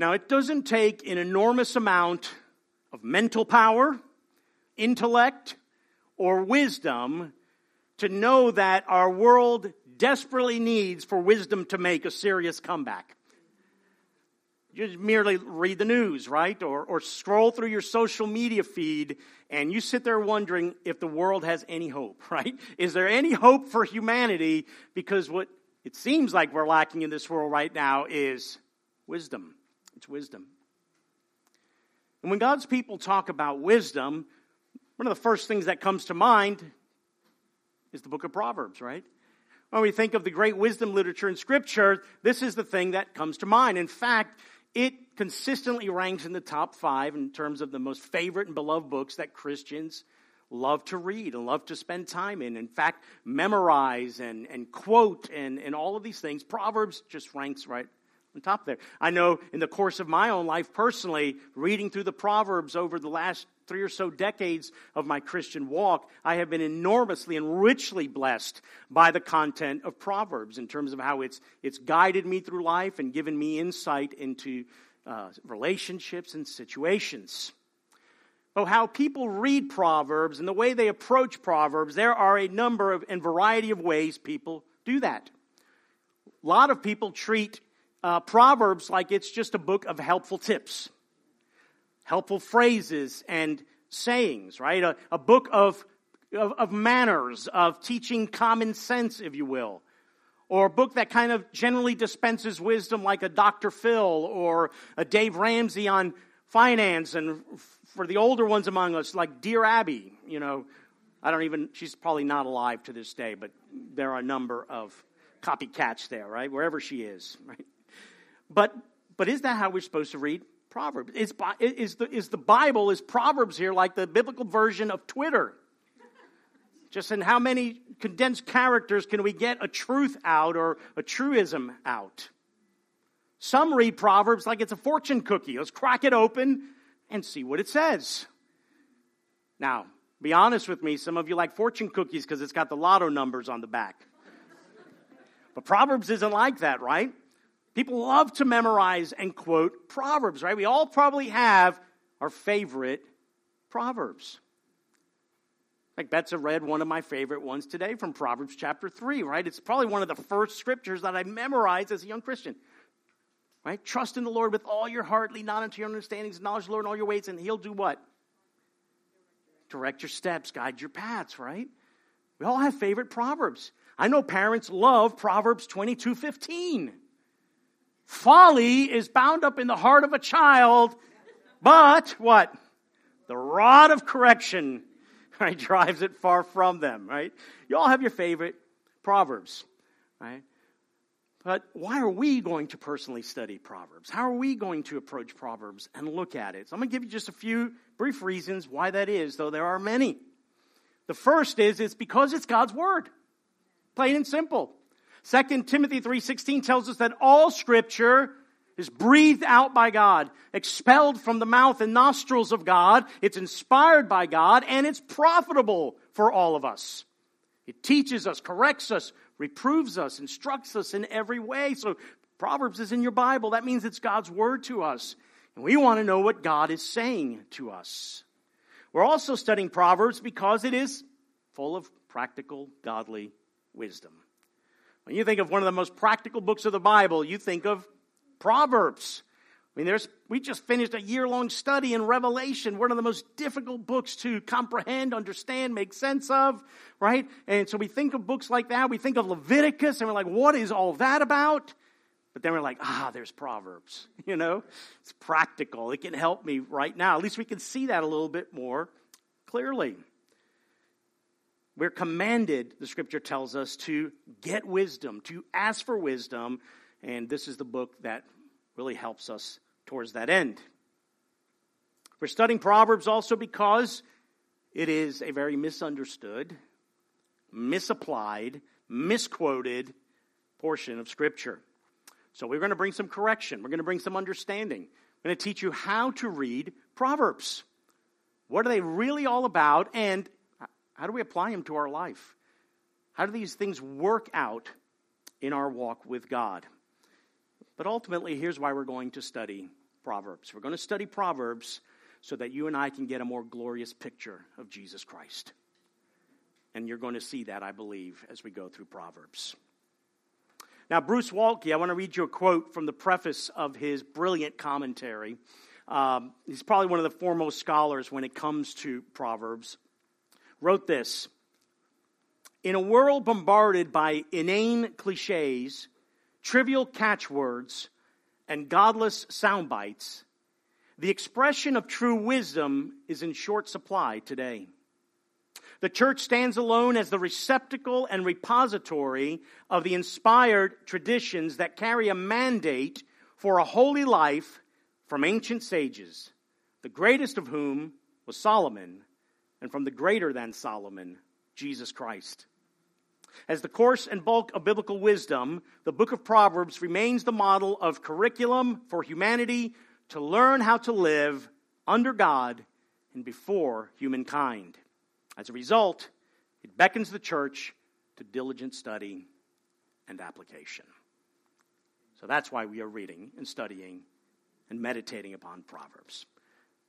Now, it doesn't take an enormous amount of mental power, intellect, or wisdom to know that our world desperately needs for wisdom to make a serious comeback. You merely read the news, right? Or scroll through your social media feed, and you sit there wondering if the world has any hope, right? Is there any hope for humanity? Because what it seems like we're lacking in this world right now is wisdom. It's wisdom. And when God's people talk about wisdom, one of the first things that comes to mind is the book of Proverbs, right? When we think of the great wisdom literature in Scripture, this is the thing that comes to mind. In fact, it consistently ranks in the top 5 in terms of the most favorite and beloved books that Christians love to read and love to spend time in. In fact, memorize and quote and all of these things. Proverbs just ranks right on top there. I know in the course of my own life personally, reading through the Proverbs over the last 3 or so decades of my Christian walk, I have been enormously and richly blessed by the content of Proverbs in terms of how it's guided me through life and given me insight into relationships and situations. But how people read Proverbs and the way they approach Proverbs, there are a number of and variety of ways people do that. A lot of people treat Proverbs like it's just a book of helpful tips, helpful phrases and sayings, right? A book of manners, of teaching common sense, if you will. Or a book that kind of generally dispenses wisdom like a Dr. Phil or a Dave Ramsey on finance. And for the older ones among us, like Dear Abby, you know, she's probably not alive to this day, but there are a number of copycats there, right? Wherever she is, right? But is that how we're supposed to read Proverbs? Is the Bible, is Proverbs here like the biblical version of Twitter? Just in how many condensed characters can we get a truth out or a truism out? Some read Proverbs like it's a fortune cookie. Let's crack it open and see what it says. Now, be honest with me, some of you like fortune cookies because it's got the lotto numbers on the back. But Proverbs isn't like that, right? People love to memorize and quote Proverbs, right? We all probably have our favorite Proverbs. Like Betsy read one of my favorite ones today from Proverbs chapter 3, right? It's probably one of the first scriptures that I memorized as a young Christian, right? Trust in the Lord with all your heart, lean not unto your understandings, acknowledge the Lord in all your ways, and He'll do what? Direct your steps, guide your paths, right? We all have favorite Proverbs. I know parents love Proverbs 22:15. Folly is bound up in the heart of a child, but what? The rod of correction, right, drives it far from them, right? You all have your favorite Proverbs, right? But why are we going to personally study Proverbs? How are we going to approach Proverbs and look at it? So I'm going to give you just a few brief reasons why that is, though there are many. The first is it's because it's God's Word, plain and simple. 2 Timothy 3:16 tells us that all Scripture is breathed out by God, expelled from the mouth and nostrils of God. It's inspired by God, and it's profitable for all of us. It teaches us, corrects us, reproves us, instructs us in every way. So Proverbs is in your Bible. That means it's God's Word to us. And we want to know what God is saying to us. We're also studying Proverbs because it is full of practical, godly wisdom. When you think of one of the most practical books of the Bible, you think of Proverbs. I mean, we just finished a year-long study in Revelation, one of the most difficult books to comprehend, understand, make sense of, right? And so we think of books like that. We think of Leviticus, and we're like, what is all that about? But then we're like, there's Proverbs, you know? It's practical. It can help me right now. At least we can see that a little bit more clearly. We're commanded, the Scripture tells us, to get wisdom, to ask for wisdom, and this is the book that really helps us towards that end. We're studying Proverbs also because it is a very misunderstood, misapplied, misquoted portion of Scripture. So we're going to bring some correction. We're going to bring some understanding. I'm going to teach you how to read Proverbs. What are they really all about, and how do we apply them to our life? How do these things work out in our walk with God? But ultimately, here's why we're going to study Proverbs. We're going to study Proverbs so that you and I can get a more glorious picture of Jesus Christ. And you're going to see that, I believe, as we go through Proverbs. Now, Bruce Waltke, I want to read you a quote from the preface of his brilliant commentary. He's probably one of the foremost scholars when it comes to Proverbs. Wrote this: in a world bombarded by inane cliches, trivial catchwords, and godless soundbites, the expression of true wisdom is in short supply today. The church stands alone as the receptacle and repository of the inspired traditions that carry a mandate for a holy life from ancient sages, the greatest of whom was Solomon, and from the greater than Solomon, Jesus Christ. As the course and bulk of biblical wisdom, the book of Proverbs remains the model of curriculum for humanity to learn how to live under God and before humankind. As a result, it beckons the church to diligent study and application. So that's why we are reading and studying and meditating upon Proverbs.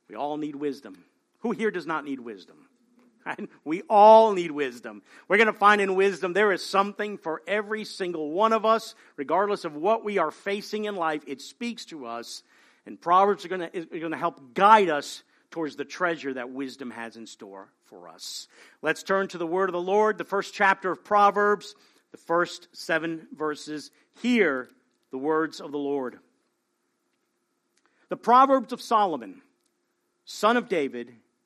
We all need wisdom. Who here does not need wisdom? Right? We all need wisdom. We're going to find in wisdom there is something for every single one of us, regardless of what we are facing in life. It speaks to us, and Proverbs are going to help guide us towards the treasure that wisdom has in store for us. Let's turn to the word of the Lord, the first chapter of Proverbs, the first 7 verses. Hear the words of the Lord. The Proverbs of Solomon, son of David,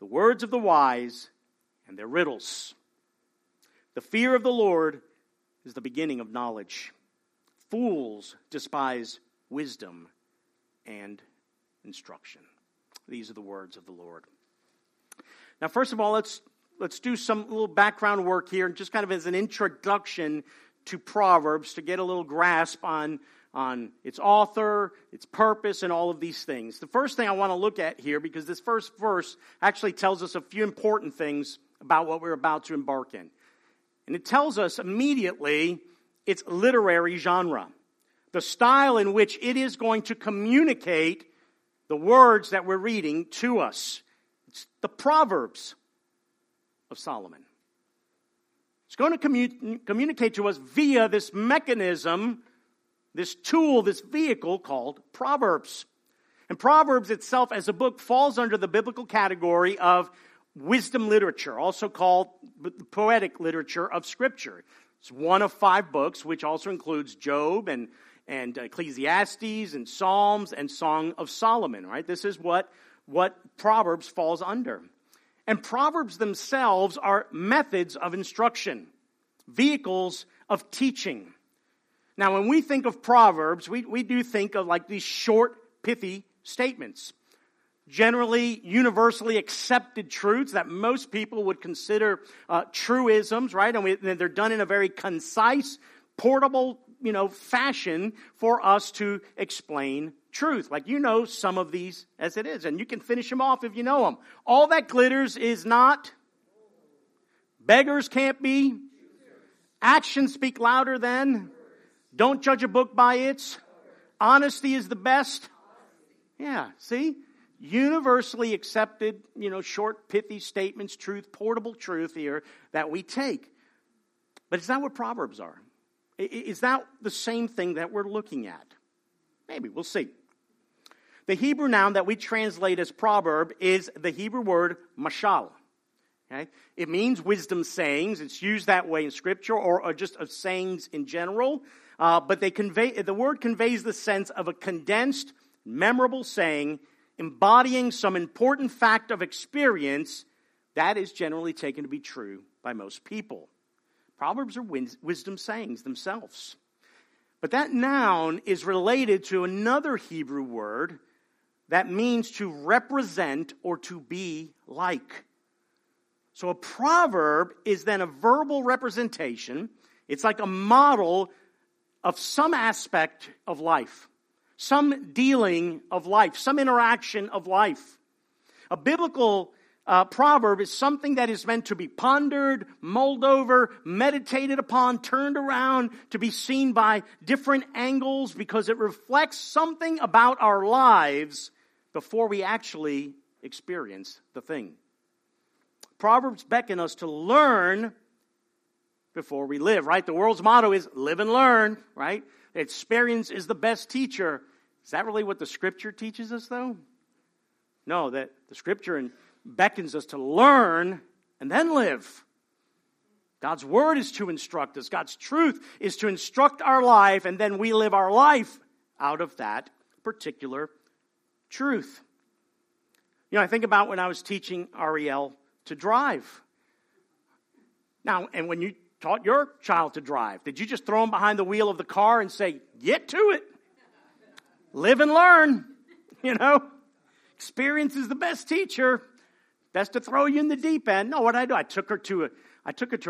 the words of the wise and their riddles. The fear of the Lord is the beginning of knowledge. Fools despise wisdom and instruction. These are the words of the Lord. Now, first of all, let's do some little background work here, and just kind of as an introduction to Proverbs to get a little grasp on its author, its purpose, and all of these things. The first thing I want to look at here, because this first verse actually tells us a few important things about what we're about to embark in. And it tells us immediately its literary genre, the style in which it is going to communicate the words that we're reading to us. It's the Proverbs of Solomon. It's going to communicate to us via this mechanism, this tool, this vehicle called Proverbs. And Proverbs itself as a book falls under the biblical category of wisdom literature, also called the poetic literature of Scripture. It's one of 5 books, which also includes Job and Ecclesiastes and Psalms and Song of Solomon, right? This is what Proverbs falls under. And Proverbs themselves are methods of instruction, vehicles of teaching. Now, when we think of Proverbs, we do think of like these short, pithy statements. Generally, universally accepted truths that most people would consider truisms, right? And they're done in a very concise, portable, fashion for us to explain truth. Like, some of these as it is, and you can finish them off if you know them. All that glitters is not. Beggars can't be. Actions speak louder than. Don't judge a book by its. Honesty is the best. Yeah, see? Universally accepted, short, pithy statements, truth, portable truth here that we take. But it's not what Proverbs are. It's not the same thing that we're looking at. Maybe, we'll see. The Hebrew noun that we translate as proverb is the Hebrew word mashal. Okay? It means wisdom sayings. It's used that way in Scripture or just of sayings in general. But the word conveys the sense of a condensed, memorable saying embodying some important fact of experience that is generally taken to be true by most people. Proverbs are wisdom sayings themselves. But that noun is related to another Hebrew word That means to represent or to be like. So a proverb is then a verbal representation. It's like a model of some aspect of life, some dealing of life, some interaction of life. A biblical proverb is something that is meant to be pondered, mulled over, meditated upon, turned around, to be seen by different angles because it reflects something about our lives before we actually experience the thing. Proverbs beckon us to learn before we live, right? The world's motto is live and learn, right? Experience is the best teacher. Is that really what the Scripture teaches us, though? No, that the Scripture beckons us to learn and then live. God's Word is to instruct us. God's truth is to instruct our life, and then we live our life out of that particular truth. You know, I think about when I was teaching Ariel to drive. Now, and when you taught your child to drive, did you just throw him behind the wheel of the car and say, get to it? Live and learn, you know? Experience is the best teacher. Best to throw you in the deep end. No, what did I do? I took her to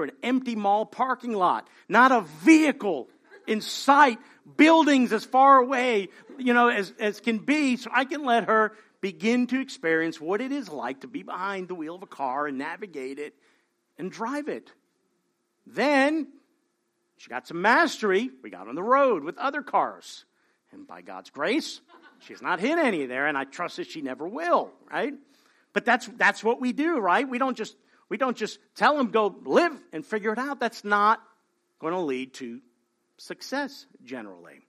an empty mall parking lot. Not a vehicle in sight. Buildings as far away, you know, as can be, so I can let her begin to experience what it is like to be behind the wheel of a car and navigate it and drive it. Then she got some mastery. We got on the road with other cars. And by God's grace, she's not hit any there, and I trust that she never will, right? But that's what we do, right? We don't just tell them go live and figure it out. That's not going to lead to success generally.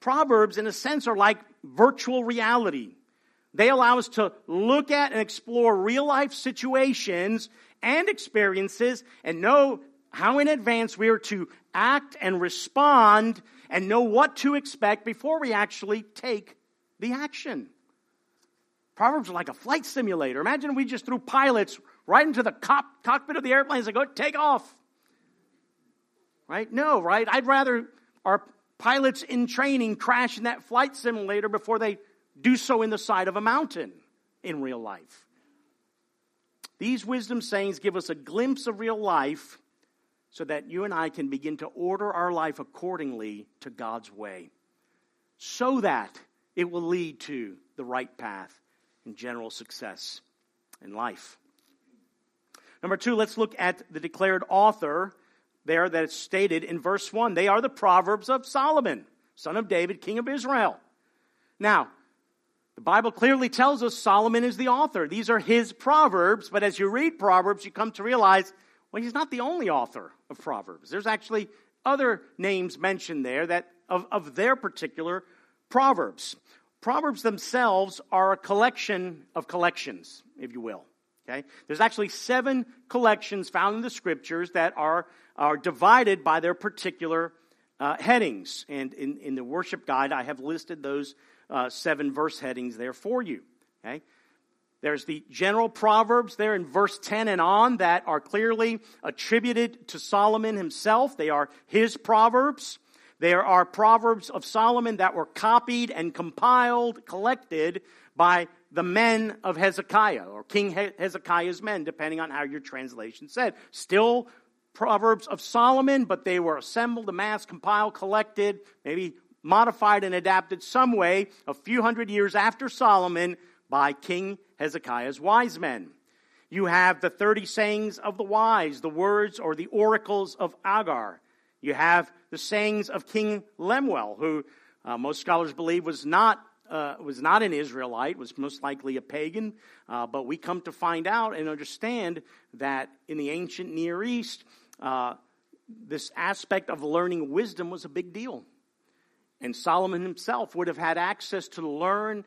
Proverbs, in a sense, are like virtual reality. They allow us to look at and explore real-life situations and experiences and know how in advance we are to act and respond and know what to expect before we actually take the action. Proverbs are like a flight simulator. Imagine we just threw pilots right into the cockpit of the airplanes and go, take off. Right? No, right? I'd rather our pilots in training crash in that flight simulator before they do so in the side of a mountain in real life. These wisdom sayings give us a glimpse of real life so that you and I can begin to order our life accordingly to God's way, so that it will lead to the right path and general success in life. Number two, let's look at the declared author there that is stated in verse 1. They are the Proverbs of Solomon, son of David, king of Israel. Now, the Bible clearly tells us Solomon is the author. These are his Proverbs, but as you read Proverbs, you come to realize, well, he's not the only author of Proverbs. There's actually other names mentioned there that of their particular Proverbs. Proverbs themselves are a collection of collections, if you will. Okay? There's actually 7 collections found in the Scriptures that are divided by their particular headings. And in the worship guide, I have listed those 7 verse headings there for you. Okay? There's the general Proverbs there in verse 10 and on that are clearly attributed to Solomon himself. They are his Proverbs. There are Proverbs of Solomon that were copied and compiled, collected by the men of Hezekiah, or King Hezekiah's men, depending on how your translation said. Still Proverbs of Solomon, but they were assembled, amassed, compiled, collected, maybe modified and adapted some way a few hundred years after Solomon by King Hezekiah's wise men. You have the 30 sayings of the wise, the words or the oracles of Agar. You have the sayings of King Lemuel, who most scholars believe was not an Israelite, was most likely a pagan. But we come to find out and understand that in the ancient Near East, this aspect of learning wisdom was a big deal. And Solomon himself would have had access to learn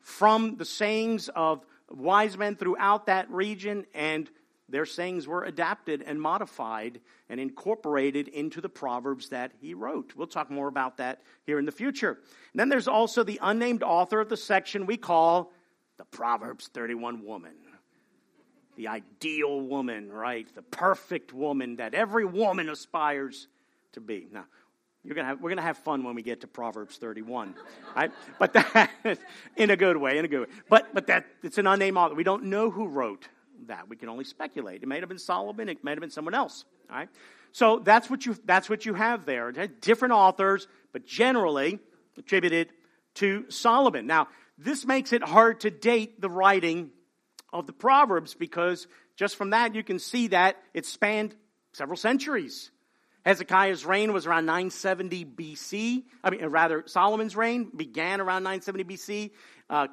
from the sayings of wise men throughout that region, and their sayings were adapted and modified and incorporated into the Proverbs that he wrote. We'll talk more about that here in the future. And then there's also the unnamed author of the section we call the Proverbs 31 woman. The ideal woman, right? The perfect woman that every woman aspires to be. Now, We're gonna have fun when we get to Proverbs 31, right? But that, in a good way. But it's an unnamed author. We don't know who wrote that. We can only speculate. It may have been Solomon. It may have been someone else. All right. So that's what you have there. Different authors, but generally attributed to Solomon. Now, this makes it hard to date the writing of the Proverbs, because just from that you can see that it spanned several centuries. Hezekiah's reign was around 970 BC. Solomon's reign began around 970 BC.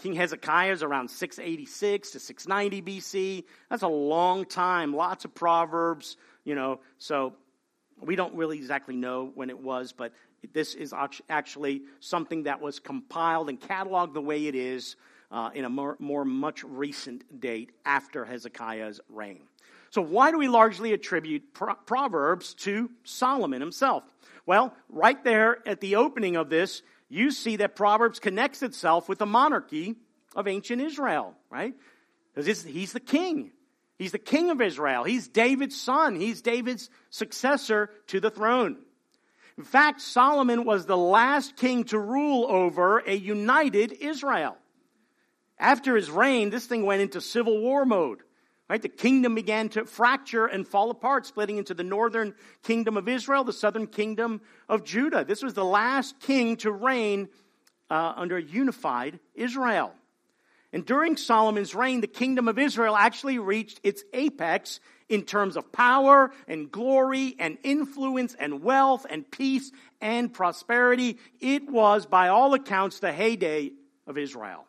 King Hezekiah's around 686 to 690 BC. That's a long time. Lots of Proverbs, so we don't really exactly know when it was, but this is actually something that was compiled and cataloged the way it is in a much recent date after Hezekiah's reign. So why do we largely attribute Proverbs to Solomon himself? Well, right there at the opening of this, you see that Proverbs connects itself with the monarchy of ancient Israel, right? Because he's the king. He's the king of Israel. He's David's son. He's David's successor to the throne. In fact, Solomon was the last king to rule over a united Israel. After his reign, this thing went into civil war mode. Right? The kingdom began to fracture and fall apart, splitting into the northern kingdom of Israel, the southern kingdom of Judah. This was the last king to reign under a unified Israel. And during Solomon's reign, the kingdom of Israel actually reached its apex in terms of power and glory and influence and wealth and peace and prosperity. It was, by all accounts, the heyday of Israel.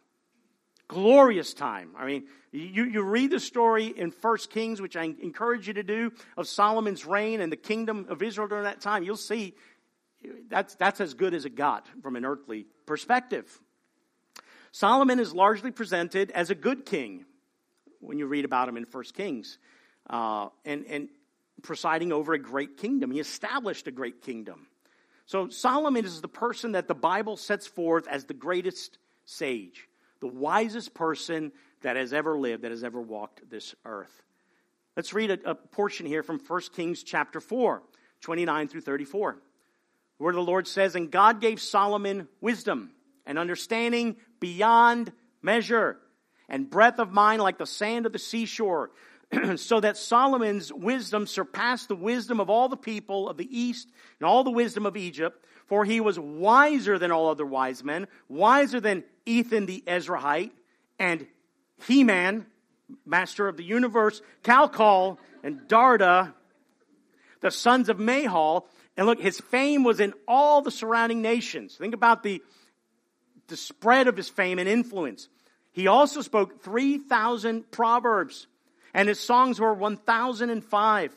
Glorious time. I mean, you read the story in 1 Kings, which I encourage you to do, of Solomon's reign and the kingdom of Israel during that time. You'll see that's as good as it got from an earthly perspective. Solomon is largely presented as a good king when you read about him in 1 Kings, and presiding over a great kingdom. He established a great kingdom. So Solomon is the person that the Bible sets forth as the greatest sage, the wisest person that has ever lived, that has ever walked this earth. Let's read a portion here from 1 Kings chapter 4, 29 through 34, where the Lord says, "And God gave Solomon wisdom and understanding beyond measure, and breadth of mind like the sand of the seashore, so that Solomon's wisdom surpassed the wisdom of all the people of the east and all the wisdom of Egypt. For he was wiser than all other wise men, wiser than Ethan the Ezraite, and Heman, master of the universe, Chalcol, and Darda, the sons of Mahal. And look, his fame was in all the surrounding nations." Think about the spread of his fame and influence. "He also spoke 3,000 proverbs, and his songs were 1,005.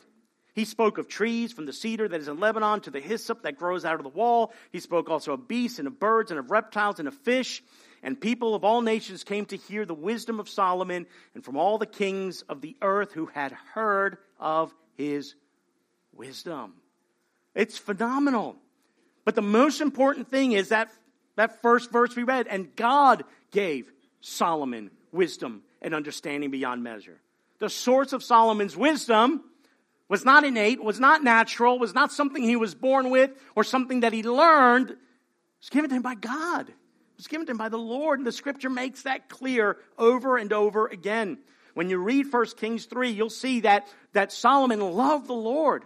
He spoke of trees, from the cedar that is in Lebanon to the hyssop that grows out of the wall. He spoke also of beasts and of birds and of reptiles and of fish. And people of all nations came to hear the wisdom of Solomon, and from all the kings of the earth who had heard of his wisdom." It's phenomenal. But the most important thing is that first verse we read, "And God gave Solomon wisdom and understanding beyond measure." The source of Solomon's wisdom was not innate, was not natural, was not something he was born with or something that he learned. It was given to him by God. It was given to him by the Lord. And the scripture makes that clear over and over again. When you read 1 Kings 3, you'll see that Solomon loved the Lord.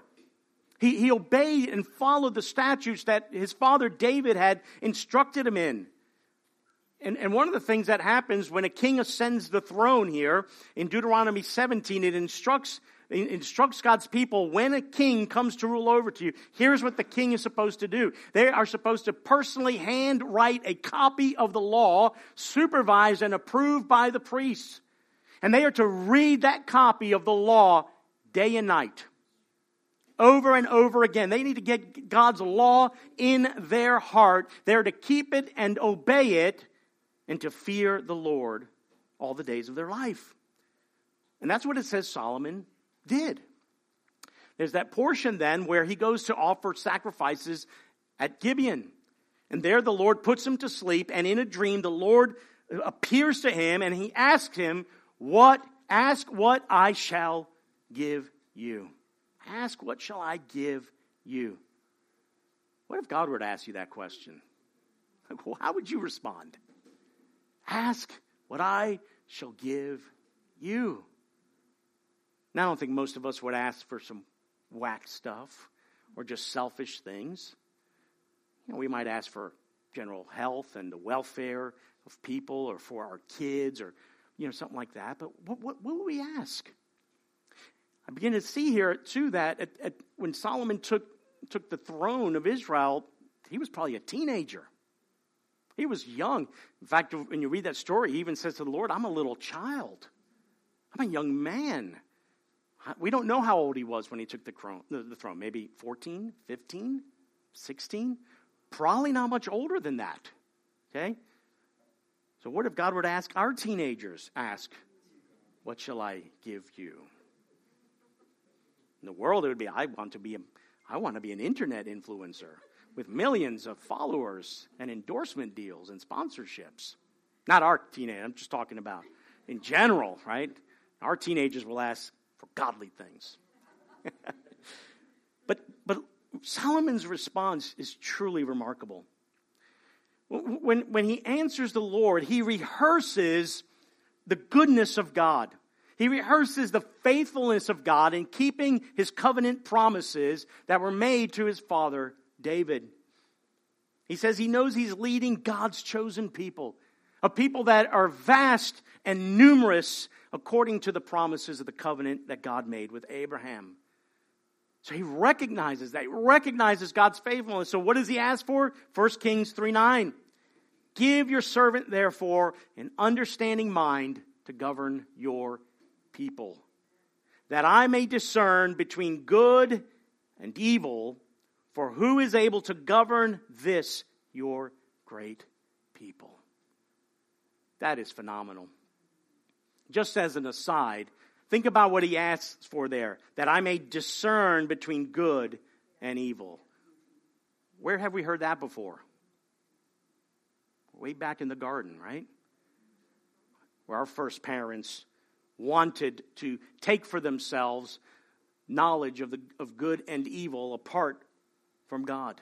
He obeyed and followed the statutes that his father David had instructed him in. And one of the things that happens when a king ascends the throne here, in Deuteronomy 17, it instructs God's people, when a king comes to rule over to you, here's what the king is supposed to do. They are supposed to personally handwrite a copy of the law, supervised and approved by the priests. And they are to read that copy of the law day and night, over and over again. They need to get God's law in their heart. They're to keep it and obey it, and to fear the Lord all the days of their life. And that's what it says Solomon did. There's that portion then where he goes to offer sacrifices at Gibeon. And there the Lord puts him to sleep, and in a dream the Lord appears to him, and he asks him, "Ask what I shall give you." Ask, what shall I give you? What if God were to ask you that question? How would you respond? Ask what I shall give you. Now, I don't think most of us would ask for some whack stuff or just selfish things. You know, we might ask for general health and the welfare of people or for our kids or, you know, something like that. But what would we ask? I begin to see here, too, that when Solomon took the throne of Israel, he was probably a teenager. He was young. In fact, when you read that story, he even says to the Lord, I'm a little child. I'm a young man. We don't know how old he was when he took the throne. Maybe 14, 15, 16? Probably not much older than that. Okay? So what if God were to ask our teenagers, what shall I give you? In the world, it would be, I want to be an internet influencer with millions of followers and endorsement deals and sponsorships. Not our teenagers, I'm just talking about in general, right? Our teenagers will ask for godly things. But Solomon's response is truly remarkable. When he answers the Lord, he rehearses the goodness of God. He rehearses the faithfulness of God in keeping his covenant promises that were made to his father David. He says he knows he's leading God's chosen people, a people that are vast and numerous according to the promises of the covenant that God made with Abraham. So he recognizes that. He recognizes God's faithfulness. So what does he ask for? 1 Kings 3:9. Give your servant, therefore, an understanding mind to govern your people, that I may discern between good and evil, for who is able to govern this, your great people? That is phenomenal. Just as an aside, think about what he asks for there, that I may discern between good and evil. Where have we heard that before? Way back in the garden, right? Where our first parents wanted to take for themselves knowledge of good and evil apart from God.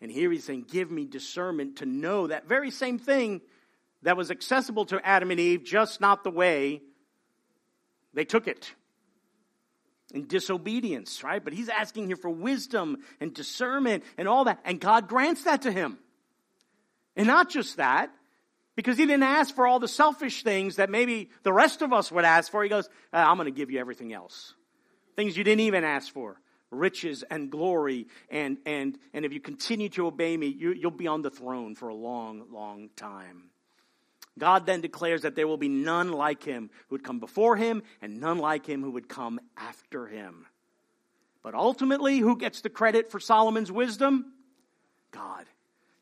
And here he's saying, give me discernment to know that very same thing that was accessible to Adam and Eve, just not the way they took it. In disobedience, right? But he's asking here for wisdom and discernment and all that. And God grants that to him. And not just that, because he didn't ask for all the selfish things that maybe the rest of us would ask for. He goes, I'm going to give you everything else. Things you didn't even ask for. Riches and glory, and if you continue to obey me, you'll be on the throne for a long, long time. God then declares that there will be none like him who would come before him, and none like him who would come after him. But ultimately, who gets the credit for Solomon's wisdom? God.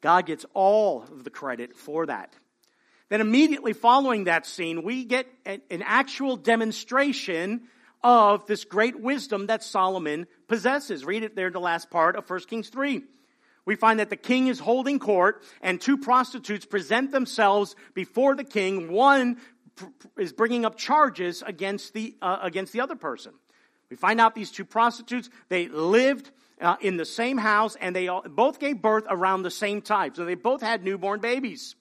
God gets all of the credit for that. Then immediately following that scene, we get an actual demonstration of this great wisdom that Solomon possesses. Read it there in the last part of 1 Kings 3. We find that the king is holding court, and two prostitutes present themselves before the king. One is bringing up charges against the other person. We find out these two prostitutes, they lived in the same house, and they both gave birth around the same time. So they both had newborn babies.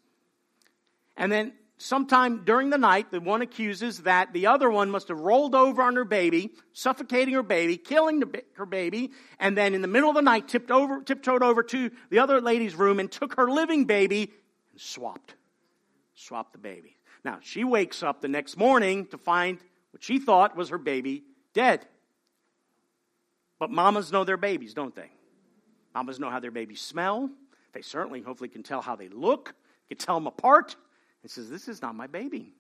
And then sometime during the night, the one accuses that the other one must have rolled over on her baby, suffocating her baby, killing her baby, and then in the middle of the night tiptoed over to the other lady's room and took her living baby and swapped the baby. Now, she wakes up the next morning to find what she thought was her baby dead. But mamas know their babies, don't they? Mamas know how their babies smell. They certainly, hopefully, can tell how they look, can tell them apart. And says, this is not my baby.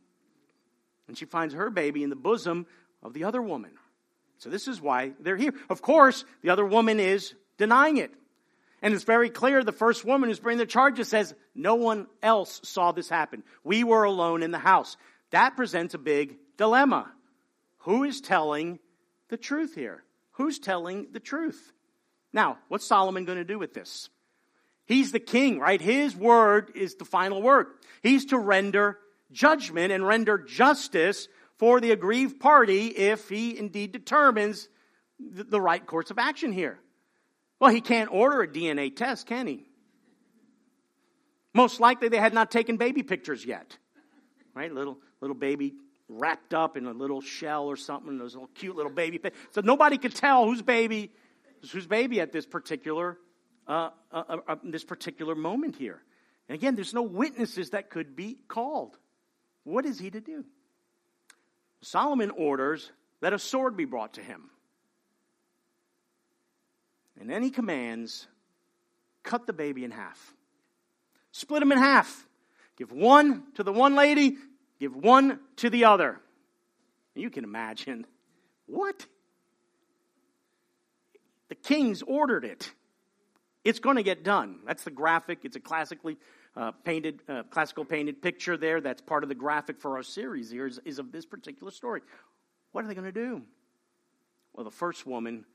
And she finds her baby in the bosom of the other woman. So this is why they're here. Of course, the other woman is denying it. And it's very clear the first woman who's bringing the charges says, no one else saw this happen. We were alone in the house. That presents a big dilemma. Who is telling the truth here? Who's telling the truth? Now, what's Solomon going to do with this? He's the king, right? His word is the final word. He's to render judgment and render justice for the aggrieved party if he indeed determines the right course of action here. Well, he can't order a DNA test, can he? Most likely they had not taken baby pictures yet. Right? Little baby wrapped up in a little shell or something. Those little cute little baby. So nobody could tell whose baby at this particular moment here. And again, there's no witnesses that could be called. What is he to do? Solomon orders that a sword be brought to him. And then he commands, cut the baby in half. Split him in half. Give one to the one lady, give one to the other. You can imagine. What? The king's ordered it. It's going to get done. That's the graphic. It's a classical painted picture there. That's part of the graphic for our series here is of this particular story. What are they going to do? Well, the first woman,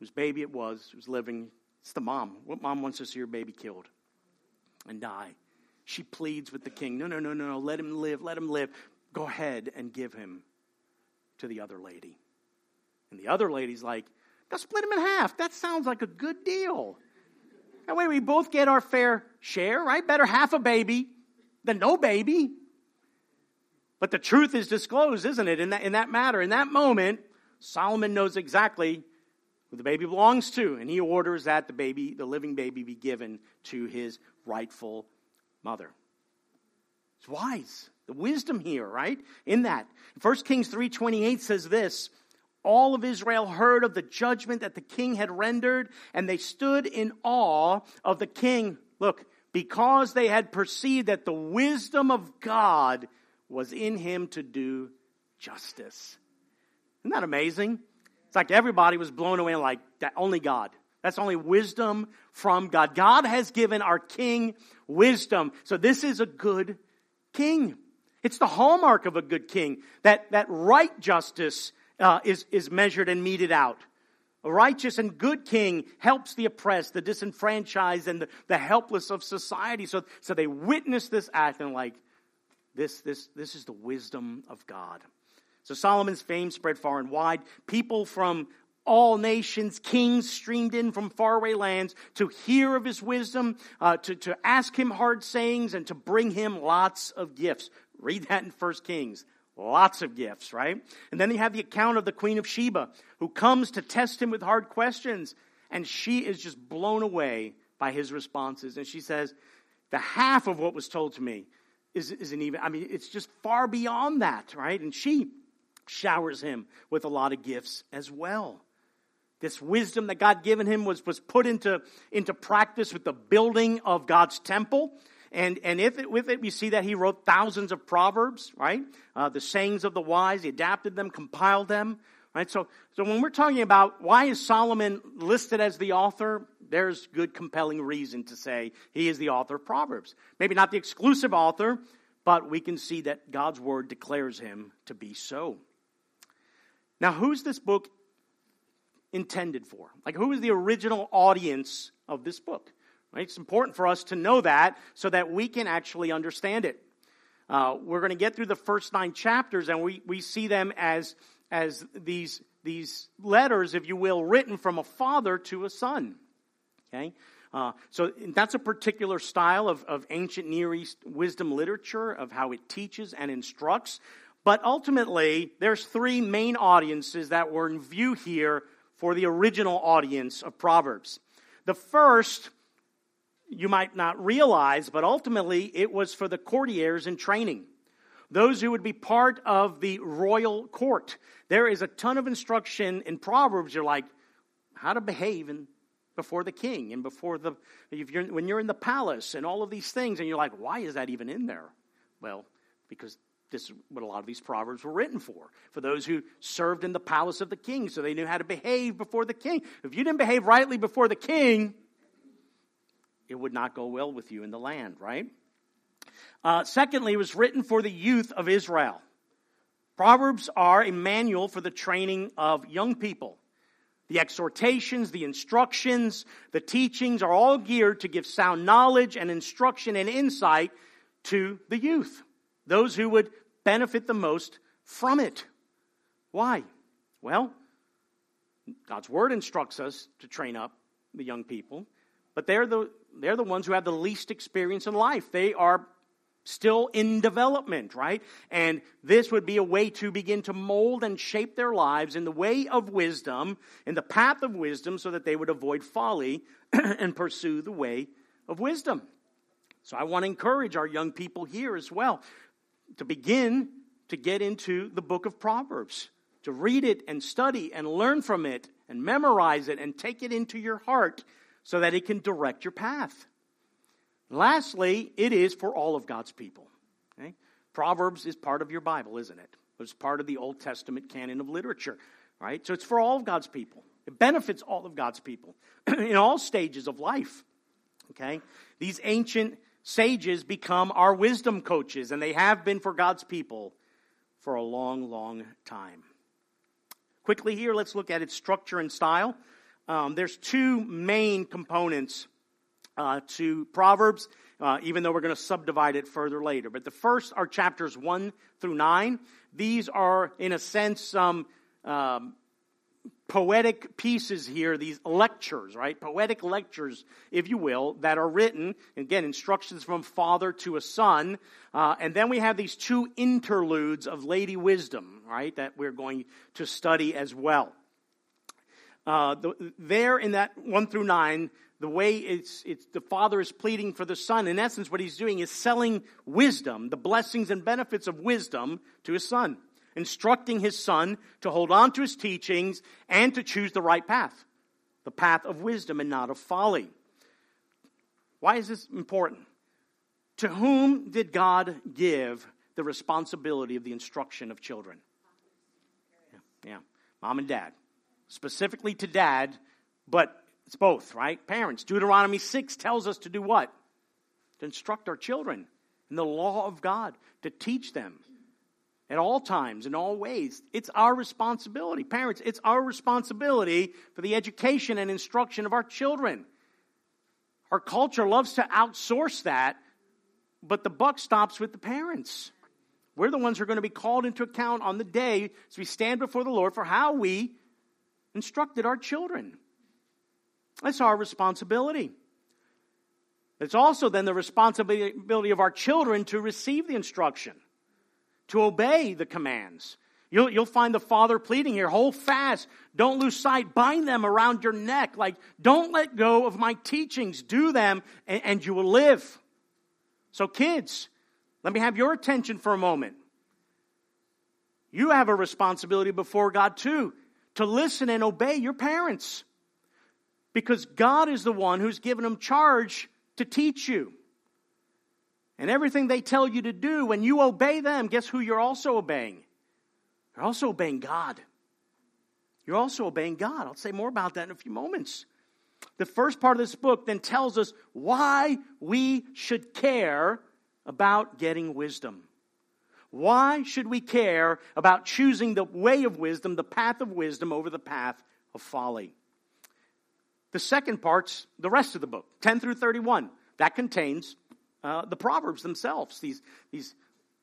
whose baby it was, who's living, it's the mom. What mom wants to see her baby killed and die? She pleads with the king. No, let him live. Go ahead and give him to the other lady. And the other lady's like, now split him in half. That sounds like a good deal. That way we both get our fair share, right? Better half a baby than no baby. But the truth is disclosed, isn't it? In that matter, in that moment, Solomon knows exactly who the baby belongs to. And he orders that the living baby be given to his rightful mother. It's wise. The wisdom here, right? In that. 1 Kings 3:28 says this, all of Israel heard of the judgment that the king had rendered, and they stood in awe of the king. Look, because they had perceived that the wisdom of God was in him to do justice. Isn't that amazing? It's like everybody was blown away, like, that only God. That's only wisdom from God. God has given our king wisdom. So this is a good king. It's the hallmark of a good king, that right justice is measured and meted out. A righteous and good king helps the oppressed, the disenfranchised, and the helpless of society. So they witness this act and like, this is the wisdom of God. So Solomon's fame spread far and wide. People from all nations, kings streamed in from faraway lands to hear of his wisdom, to ask him hard sayings, and to bring him lots of gifts. Read that in 1 Kings. Lots of gifts, right? And then you have the account of the Queen of Sheba, who comes to test him with hard questions. And she is just blown away by his responses. And she says, the half of what was told to me isn't even, I mean, it's just far beyond that, right? And she showers him with a lot of gifts as well. This wisdom that God given him was put into practice with the building of God's temple. And with it, we see that he wrote thousands of proverbs, right? The sayings of the wise, he adapted them, compiled them, right? So when we're talking about why is Solomon listed as the author, there's good, compelling reason to say he is the author of Proverbs. Maybe not the exclusive author, but we can see that God's word declares him to be so. Now, who's this book intended for? Like, who is the original audience of this book? It's important for us to know that so that we can actually understand it. We're going to get through the first 9 chapters, and we see them as these letters, if you will, written from a father to a son. Okay? So that's a particular style of ancient Near East wisdom literature, of how it teaches and instructs. But ultimately, there's 3 main audiences that were in view here for the original audience of Proverbs. The first, you might not realize, but ultimately it was for the courtiers in training, those who would be part of the royal court. There is a ton of instruction in Proverbs. You're like, how to behave before the king and when you're in the palace and all of these things. And you're like, why is that even in there? Well, because this is what a lot of these Proverbs were written for those who served in the palace of the king. So they knew how to behave before the king. If you didn't behave rightly before the king, it would not go well with you in the land, right? Secondly, it was written for the youth of Israel. Proverbs are a manual for the training of young people. The exhortations, the instructions, the teachings are all geared to give sound knowledge and instruction and insight to the youth, those who would benefit the most from it. Why? Well, God's word instructs us to train up the young people, but they're the ones who have the least experience in life. They are still in development, right? And this would be a way to begin to mold and shape their lives in the way of wisdom, in the path of wisdom, so that they would avoid folly and pursue the way of wisdom. So I want to encourage our young people here as well to begin to get into the book of Proverbs, to read it and study and learn from it and memorize it and take it into your heart so that it can direct your path. Lastly, it is for all of God's people. Okay? Proverbs is part of your Bible, isn't it? It's part of the Old Testament canon of literature, right? So it's for all of God's people. It benefits all of God's people in all stages of life, okay? These ancient sages become our wisdom coaches, and they have been for God's people for a long, long time. Quickly here, let's look at its structure and style. There's two main components to Proverbs, even though we're going to subdivide it further later. But the first are chapters 1 through 9. These are, in a sense, some poetic pieces here, these lectures, right? Poetic lectures, if you will, that are written, again, instructions from father to a son. And then we have these two interludes of Lady Wisdom, right, that we're going to study as well. There in that 1 through 9, the way it's the father is pleading for the son. In essence, what he's doing is selling wisdom, the blessings and benefits of wisdom to his son, instructing his son to hold on to his teachings and to choose the right path, the path of wisdom and not of folly. Why is this important? To whom did God give the responsibility of the instruction of children? Yeah. Mom and dad. Specifically to dad, but it's both, right? Parents. Deuteronomy 6 tells us to do what? To instruct our children in the law of God, to teach them at all times, in all ways. It's our responsibility. Parents, it's our responsibility for the education and instruction of our children. Our culture loves to outsource that, but the buck stops with the parents. We're the ones who are going to be called into account on the day as we stand before the Lord for how we instructed our children. That's our responsibility. It's also then the responsibility of our children to receive the instruction, to obey the commands. You'll find the father pleading here, hold fast, don't lose sight, bind them around your neck. Like, don't let go of my teachings, do them, and you will live. So kids, let me have your attention for a moment. You have a responsibility before God too, to listen and obey your parents, because God is the one who's given them charge to teach you. And everything they tell you to do, when you obey them, guess who you're also obeying? You're also obeying God. You're also obeying God. I'll say more about that in a few moments. The first part of this book then tells us why we should care about getting wisdom. Why should we care about choosing the way of wisdom, the path of wisdom, over the path of folly? The second part's the rest of the book, 10 through 31. That contains the Proverbs themselves, these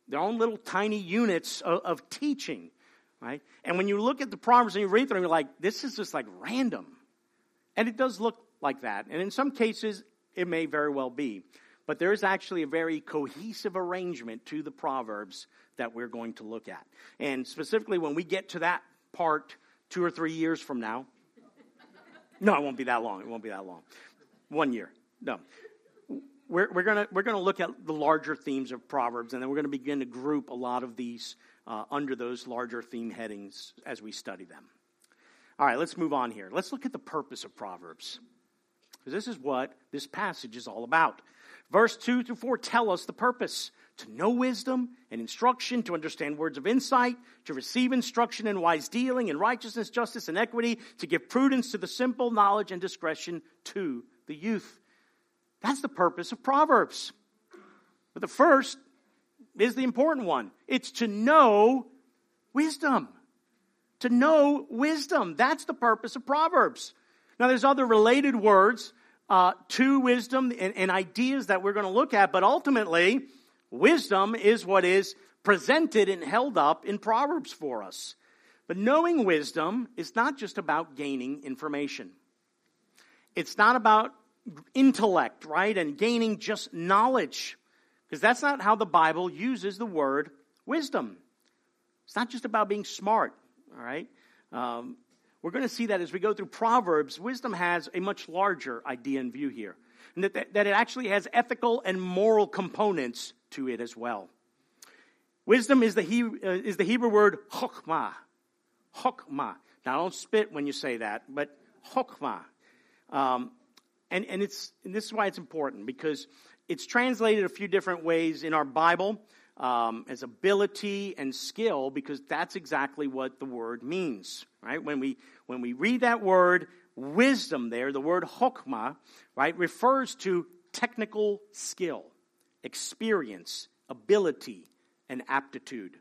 their own little tiny units of teaching, right? And when you look at the Proverbs and you read them, you're like, this is just like random. And it does look like that. And in some cases, it may very well be. But there is actually a very cohesive arrangement to the Proverbs that we're going to look at. And specifically when we get to that part 2 or 3 years from now. No, it won't be that long. 1 year. No. We're going to look at the larger themes of Proverbs, and then we're going to begin to group a lot of these under those larger theme headings as we study them. All right, let's move on here. Let's look at the purpose of Proverbs, because this is what this passage is all about. Verse 2 through 4 tell us the purpose: to know wisdom and instruction, to understand words of insight, to receive instruction in wise dealing, in righteousness, justice, and equity, to give prudence to the simple, knowledge and discretion to the youth. That's the purpose of Proverbs. But the first is the important one. It's to know wisdom. To know wisdom. That's the purpose of Proverbs. Now, there's other related words to wisdom and ideas that we're going to look at, but ultimately, wisdom is what is presented and held up in Proverbs for us. But knowing wisdom is not just about gaining information. It's not about intellect, right? And gaining just knowledge. Because that's not how the Bible uses the word wisdom. It's not just about being smart, all right? We're going to see that as we go through Proverbs, wisdom has a much larger idea in view here. And that it actually has ethical and moral components to it as well. Wisdom is the Hebrew word chokmah. Chokmah. Now, don't spit when you say that, but chokmah. And this is why it's important, because it's translated a few different ways in our Bible as ability and skill, because that's exactly what the word means, right? When we read that word, wisdom there, the word chokmah, right, refers to technical skill, experience, ability, and aptitude,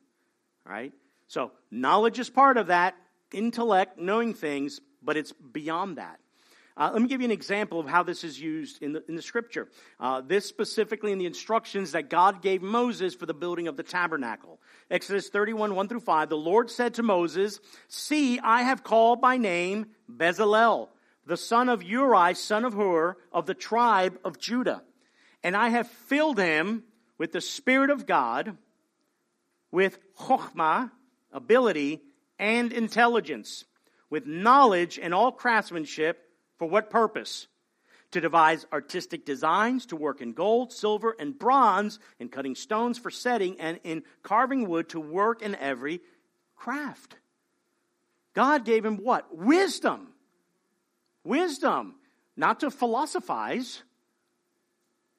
right? So knowledge is part of that, intellect, knowing things, but it's beyond that. Let me give you an example of how this is used in the Scripture. This specifically in the instructions that God gave Moses for the building of the tabernacle. Exodus 31, 1 through 5, the Lord said to Moses, "See, I have called by name Bezalel, the son of Uri, son of Hur, of the tribe of Judah. And I have filled him with the Spirit of God, with chokhmah, ability, and intelligence, with knowledge and all craftsmanship. For what purpose? To devise artistic designs, to work in gold, silver, and bronze, in cutting stones for setting, and in carving wood, to work in every craft." God gave him what? Wisdom. Wisdom. Not to philosophize,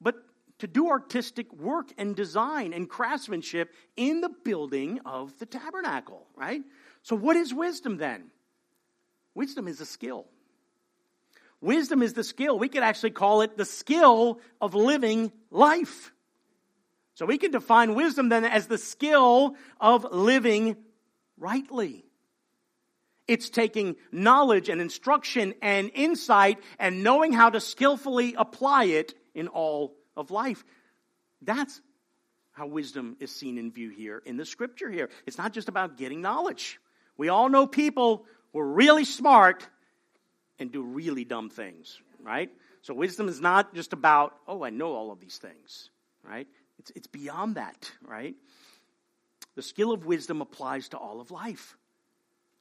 but to do artistic work and design and craftsmanship in the building of the tabernacle, right? So what is wisdom then? Wisdom is a skill. Wisdom is the skill. We could actually call it the skill of living life. So we can define wisdom then as the skill of living rightly. It's taking knowledge and instruction and insight and knowing how to skillfully apply it in all of life. That's how wisdom is seen in view here in the Scripture here. It's not just about getting knowledge. We all know people who are really smart and do really dumb things, right? So wisdom is not just about, oh, I know all of these things, right? It's beyond that, right? The skill of wisdom applies to all of life.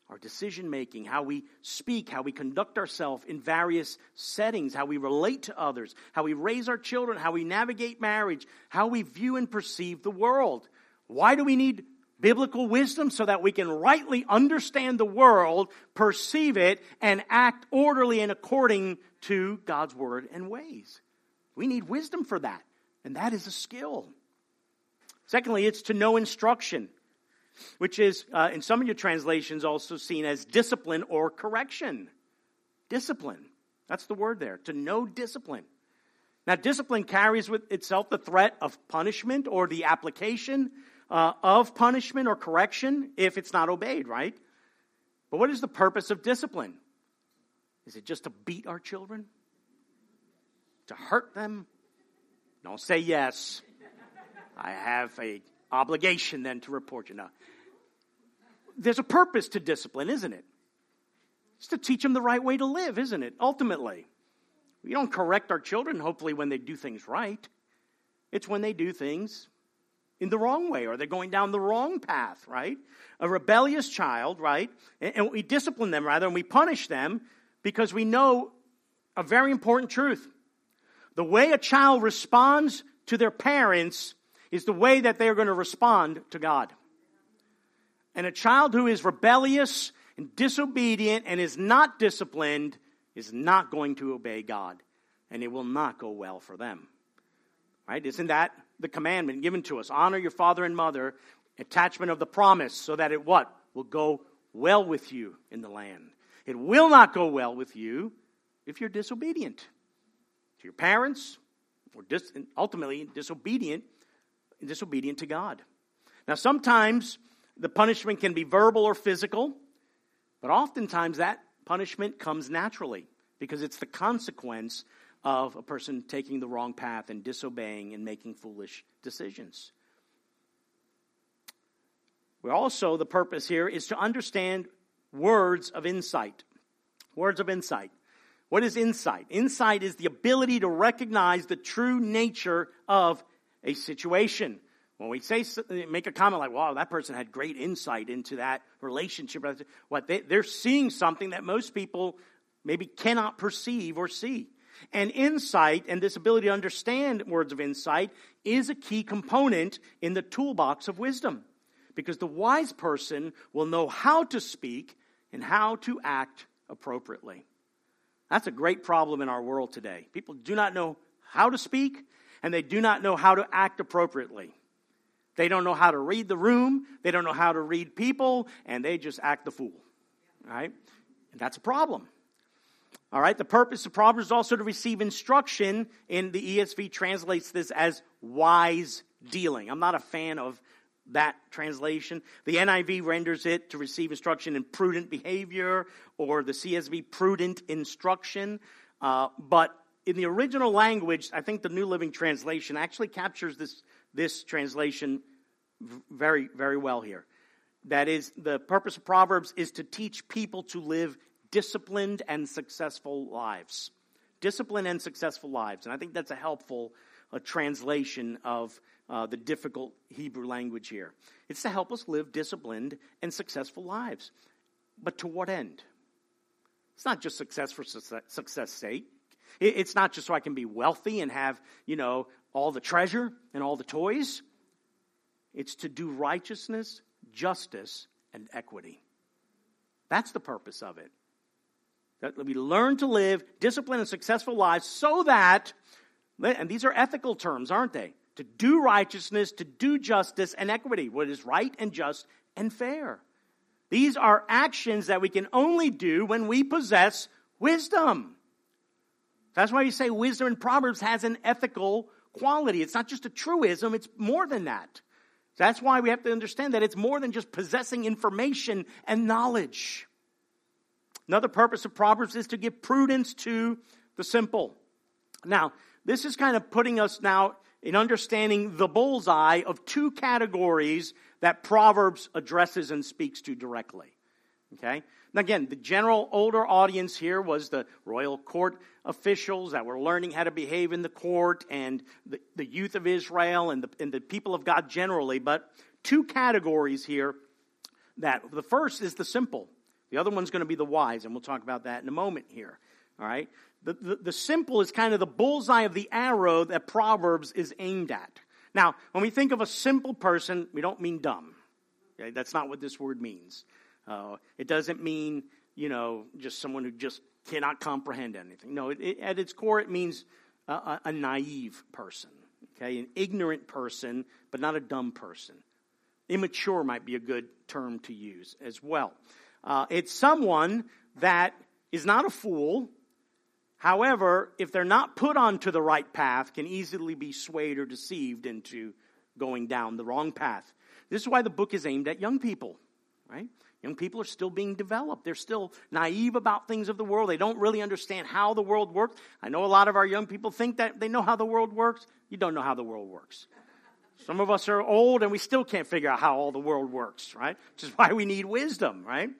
Our decision-making, how we speak, how we conduct ourselves in various settings, how we relate to others, how we raise our children, how we navigate marriage, how we view and perceive the world. Why do we need biblical wisdom? So that we can rightly understand the world, perceive it, and act orderly and according to God's word and ways. We need wisdom for that, and that is a skill. Secondly, it's to know instruction, which is, in some of your translations, also seen as discipline or correction. Discipline. That's the word there, to know discipline. Now, discipline carries with itself the threat of punishment or the application of punishment or correction if it's not obeyed, right? But what is the purpose of discipline? Is it just to beat our children? To hurt them? Don't say yes. I have an obligation then to report you. Now, there's a purpose to discipline, isn't it? It's to teach them the right way to live, isn't it? Ultimately, we don't correct our children, hopefully, when they do things right. It's when they do things in the wrong way, or they're going down the wrong path, right? A rebellious child, right? And we discipline them, rather, and we punish them because we know a very important truth. The way a child responds to their parents is the way that they are going to respond to God. And a child who is rebellious and disobedient and is not disciplined is not going to obey God, and it will not go well for them, right? Isn't that the commandment given to us? Honor your father and mother, attachment of the promise, so that it what? Will go well with you in the land. It will not go well with you if you're disobedient to your parents, or ultimately disobedient to God. Now, sometimes the punishment can be verbal or physical, but oftentimes that punishment comes naturally because it's the consequence of a person taking the wrong path and disobeying and making foolish decisions. We're also, the purpose here is to understand words of insight. Words of insight. What is insight? Insight is the ability to recognize the true nature of a situation. When we say, make a comment like, wow, that person had great insight into that relationship. What they're seeing something that most people maybe cannot perceive or see. And insight and this ability to understand words of insight is a key component in the toolbox of wisdom. Because the wise person will know how to speak and how to act appropriately. That's a great problem in our world today. People do not know how to speak, and they do not know how to act appropriately. They don't know how to read the room, they don't know how to read people, and they just act the fool. All right? And that's a problem. All right? The purpose of Proverbs is also to receive instruction, and the ESV translates this as wise dealing. I'm not a fan of that translation. The NIV renders it to receive instruction in prudent behavior, or the CSB, prudent instruction. But in the original language, I think the New Living Translation actually captures this translation very, very well here. That is, the purpose of Proverbs is to teach people to live disciplined and successful lives. Disciplined and successful lives. And I think that's a helpful translation of the difficult Hebrew language here. It's to help us live disciplined and successful lives. But to what end? It's not just success for success' sake. It's not just so I can be wealthy and have, all the treasure and all the toys. It's to do righteousness, justice, and equity. That's the purpose of it. That we learn to live disciplined and successful lives so that, and these are ethical terms, aren't they? To do righteousness, to do justice and equity, what is right and just and fair. These are actions that we can only do when we possess wisdom. That's why you say wisdom in Proverbs has an ethical quality. It's not just a truism, it's more than that. That's why we have to understand that it's more than just possessing information and knowledge. Another purpose of Proverbs is to give prudence to the simple. Now, this is kind of putting us now in understanding the bullseye of two categories that Proverbs addresses and speaks to directly. Okay? Now again, the general older audience here was the royal court officials that were learning how to behave in the court and the youth of Israel and the people of God generally. But two categories here. That the first is the simple. The other one's going to be the wise, and we'll talk about that in a moment here. All right? The simple is kind of the bullseye of the arrow that Proverbs is aimed at. Now, when we think of a simple person, we don't mean dumb. Okay? That's not what this word means. It doesn't mean, just someone who just cannot comprehend anything. No, at its core, it means a naive person, okay, an ignorant person, but not a dumb person. Immature might be a good term to use as well. It's someone that is not a fool. However, if they're not put onto the right path, can easily be swayed or deceived into going down the wrong path. This is why the book is aimed at young people, right? Young people are still being developed. They're still naive about things of the world. They don't really understand how the world works. I know a lot of our young people think that they know how the world works. You don't know how the world works. Some of us are old and we still can't figure out how all the world works, right? Which is why we need wisdom, right?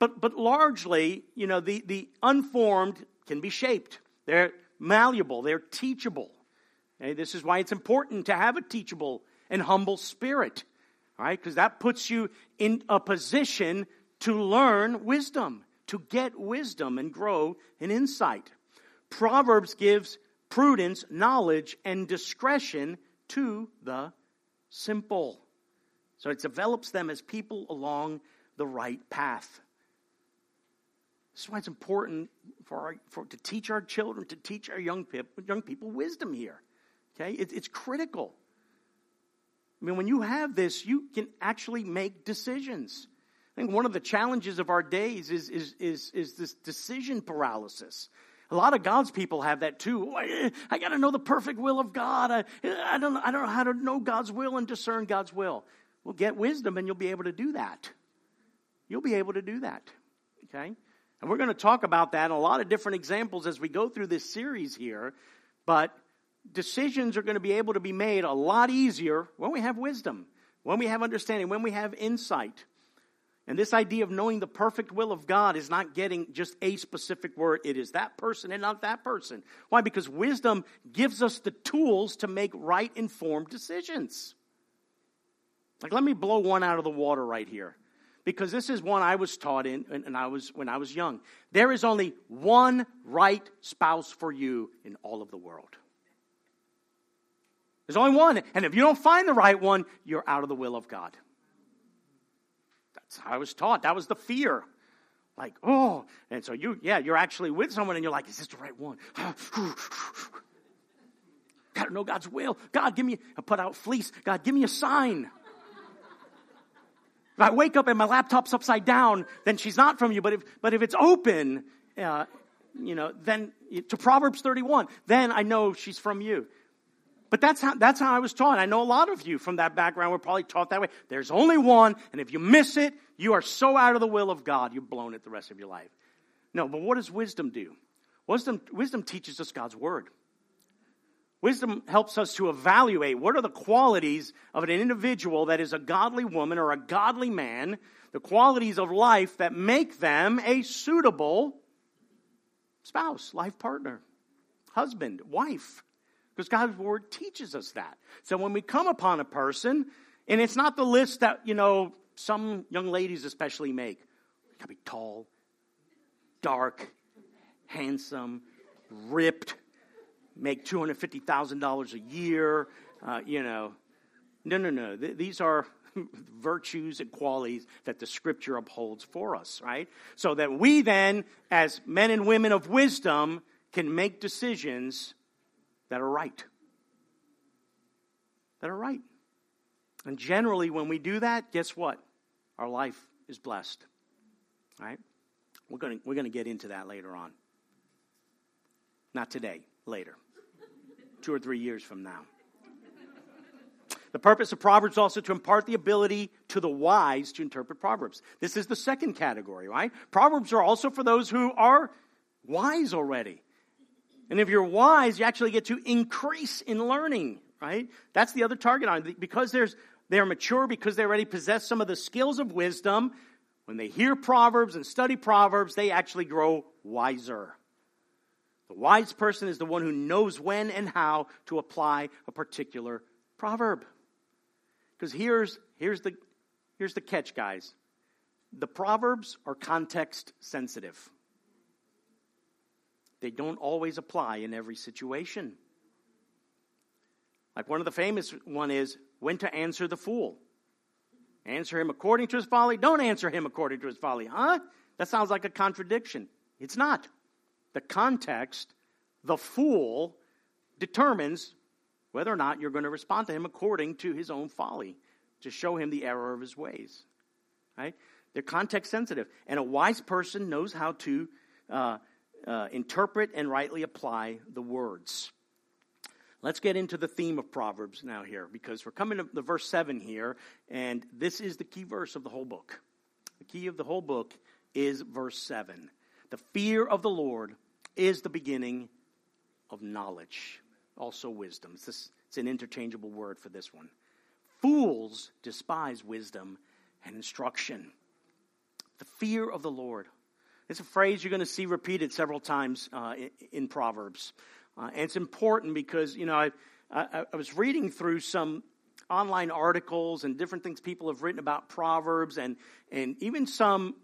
But largely, the unformed can be shaped. They're malleable. They're teachable. Okay? This is why it's important to have a teachable and humble spirit, right? Because that puts you in a position to learn wisdom, to get wisdom and grow in insight. Proverbs gives prudence, knowledge, and discretion to the simple. So it develops them as people along the right path. That's why it's important to teach our children, to teach our young people wisdom here. Okay, it's critical. I mean, when you have this, you can actually make decisions. I think one of the challenges of our days is this decision paralysis. A lot of God's people have that too. I got to know the perfect will of God. I don't know how to know God's will and discern God's will. Well, get wisdom, and you'll be able to do that. You'll be able to do that. Okay. And we're going to talk about that in a lot of different examples as we go through this series here. But decisions are going to be able to be made a lot easier when we have wisdom, when we have understanding, when we have insight. And this idea of knowing the perfect will of God is not getting just a specific word. It is that person and not that person. Why? Because wisdom gives us the tools to make right, informed decisions. Like, let me blow one out of the water right here. Because this is one I was taught in when I was young. There is only one right spouse for you in all of the world. There's only one. And if you don't find the right one, you're out of the will of God. That's how I was taught. That was the fear. Like, oh. And so you're actually with someone and you're like, is this the right one? Gotta know God's will. God, give me, I put out fleece. God, give me a sign. If I wake up and my laptop's upside down, then she's not from you. But if it's open, then to Proverbs 31, then I know she's from you. But that's how I was taught. I know a lot of you from that background were probably taught that way. There's only one, and if you miss it, you are so out of the will of God, you've blown it the rest of your life. No, but what does wisdom do? Wisdom teaches us God's word. Wisdom helps us to evaluate what are the qualities of an individual that is a godly woman or a godly man, the qualities of life that make them a suitable spouse, life partner, husband, wife. Because God's word teaches us that. So when we come upon a person, and it's not the list that, some young ladies especially make. You gotta be tall, dark, handsome, ripped. Make $250,000 a year, No. These are virtues and qualities that the Scripture upholds for us, right? So that we then, as men and women of wisdom, can make decisions that are right. And generally, when we do that, guess what? Our life is blessed, right? We're going to get into that later on. Not today. Later, 2 or 3 years from now. The purpose of Proverbs also to impart the ability to the wise to interpret Proverbs. This is the second category, right? Proverbs are also for those who are wise already. And if you're wise, you actually get to increase in learning, right? That's the other target on. Because they're mature, because they already possess some of the skills of wisdom, when they hear Proverbs and study Proverbs, they actually grow wiser. The wise person is the one who knows when and how to apply a particular proverb. Because here's the catch, guys. The Proverbs are context sensitive. They don't always apply in every situation. Like one of the famous one is when to answer the fool. Answer him according to his folly. Don't answer him according to his folly. Huh? That sounds like a contradiction. It's not. The context, the fool, determines whether or not you're going to respond to him according to his own folly, to show him the error of his ways, right? They're context sensitive. And a wise person knows how to interpret and rightly apply the words. Let's get into the theme of Proverbs now here, because we're coming to the verse 7 here, and this is the key verse of the whole book. The key of the whole book is verse 7. The fear of the Lord is the beginning of knowledge, also wisdom. It's an interchangeable word for this one. Fools despise wisdom and instruction. The fear of the Lord. It's a phrase you're going to see repeated several times in Proverbs. And it's important because, I was reading through some online articles and different things people have written about Proverbs and even some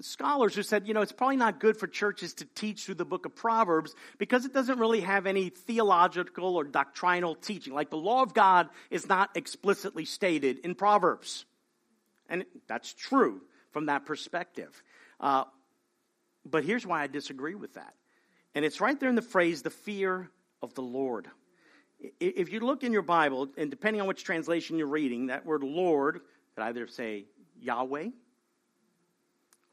scholars who said, it's probably not good for churches to teach through the book of Proverbs because it doesn't really have any theological or doctrinal teaching. Like the law of God is not explicitly stated in Proverbs. And that's true from that perspective. But here's why I disagree with that. And it's right there in the phrase, the fear of the Lord. If you look in your Bible, and depending on which translation you're reading, that word Lord could either say Yahweh,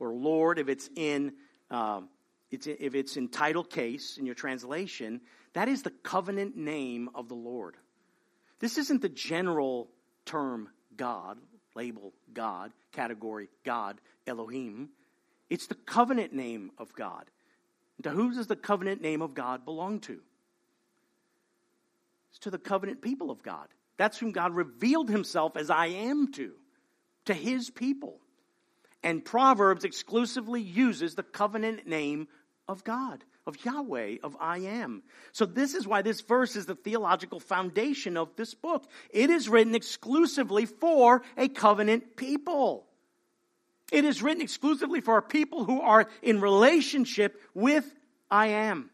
or Lord, if it's in title case in your translation, that is the covenant name of the Lord. This isn't the general term God, label God, category God, Elohim. It's the covenant name of God. And to whom does the covenant name of God belong to? It's to the covenant people of God. That's whom God revealed himself as I am to his people. And Proverbs exclusively uses the covenant name of God, of Yahweh, of I Am. So this is why this verse is the theological foundation of this book. It is written exclusively for a covenant people. It is written exclusively for a people who are in relationship with I Am.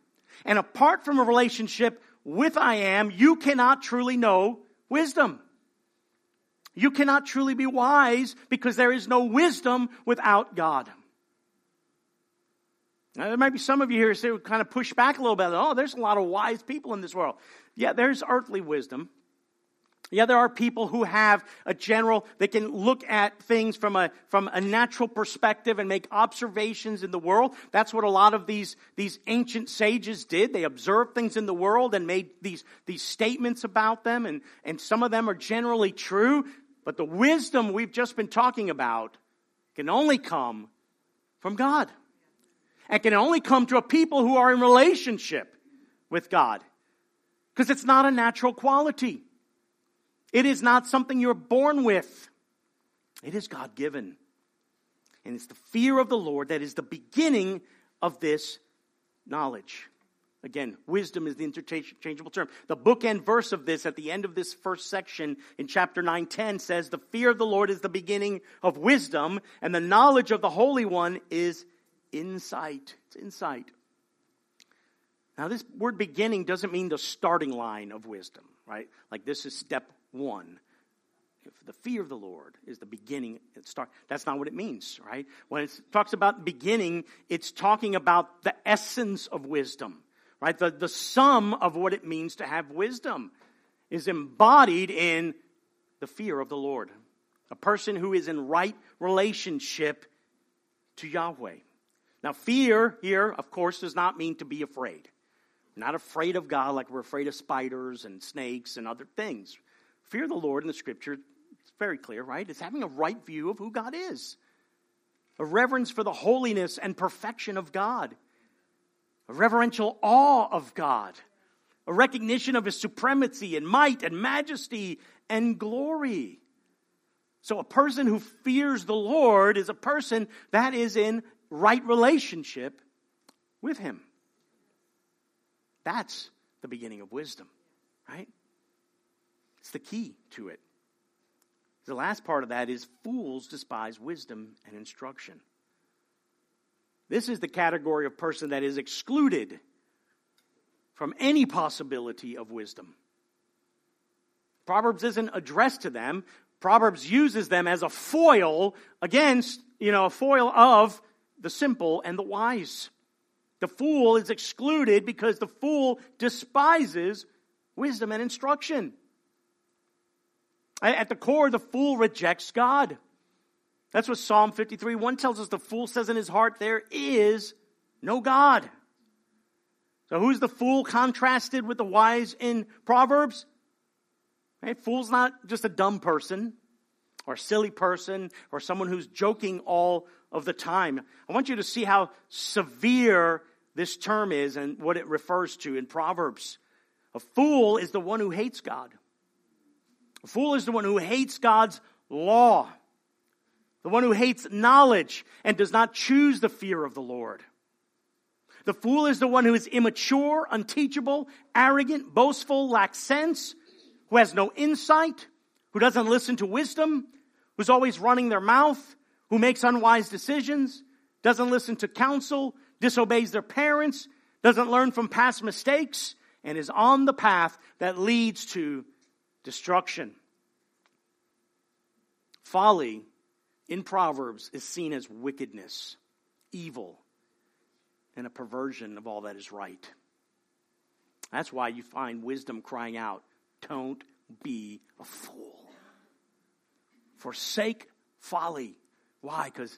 And apart from a relationship with I Am, you cannot truly know wisdom. You cannot truly be wise because there is no wisdom without God. Now, there might be some of you here who would kind of push back a little bit. Oh, there's a lot of wise people in this world. Yeah, there's earthly wisdom. Yeah, there are people who have a general, they can look at things from a natural perspective and make observations in the world. That's what a lot of these ancient sages did. They observed things in the world and made these statements about them, and some of them are generally true. But the wisdom we've just been talking about can only come from God. And can only come to a people who are in relationship with God. Because it's not a natural quality. It is not something you're born with. It is God-given. And it's the fear of the Lord that is the beginning of this knowledge. Again, wisdom is the interchangeable term. The bookend verse of this at the end of this first section in chapter 9:10 says, the fear of the Lord is the beginning of wisdom, and the knowledge of the Holy One is insight. It's insight. Now, this word beginning doesn't mean the starting line of wisdom, right? Like this is step one. If the fear of the Lord is the beginning, that's not what it means, right? When it talks about beginning, it's talking about the essence of wisdom, right? The sum of what it means to have wisdom is embodied in the fear of the Lord. A person who is in right relationship to Yahweh. Now, fear here, of course, does not mean to be afraid. We're not afraid of God like we're afraid of spiders and snakes and other things. Fear of the Lord in the Scripture, it's very clear, right? It's having a right view of who God is. A reverence for the holiness and perfection of God. A reverential awe of God. A recognition of His supremacy and might and majesty and glory. So a person who fears the Lord is a person that is in right relationship with Him. That's the beginning of wisdom, right? It's the key to it. The last part of that is fools despise wisdom and instruction. This is the category of person that is excluded from any possibility of wisdom. Proverbs isn't addressed to them. Proverbs uses them as a foil against, a foil of the simple and the wise. The fool is excluded because the fool despises wisdom and instruction. At the core, the fool rejects God. That's what Psalm 53:1 tells us. The fool says in his heart, there is no God. So who's the fool contrasted with the wise in Proverbs? Right? Fool's not just a dumb person or a silly person or someone who's joking all of the time. I want you to see how severe this term is and what it refers to in Proverbs. A fool is the one who hates God. A fool is the one who hates God's law, the one who hates knowledge and does not choose the fear of the Lord. The fool is the one who is immature, unteachable, arrogant, boastful, lacks sense, who has no insight, who doesn't listen to wisdom, who's always running their mouth, who makes unwise decisions, doesn't listen to counsel, disobeys their parents, doesn't learn from past mistakes, and is on the path that leads to destruction. Folly in Proverbs is seen as wickedness, evil, and a perversion of all that is right. That's why you find wisdom crying out, don't be a fool. Forsake folly. Why? Because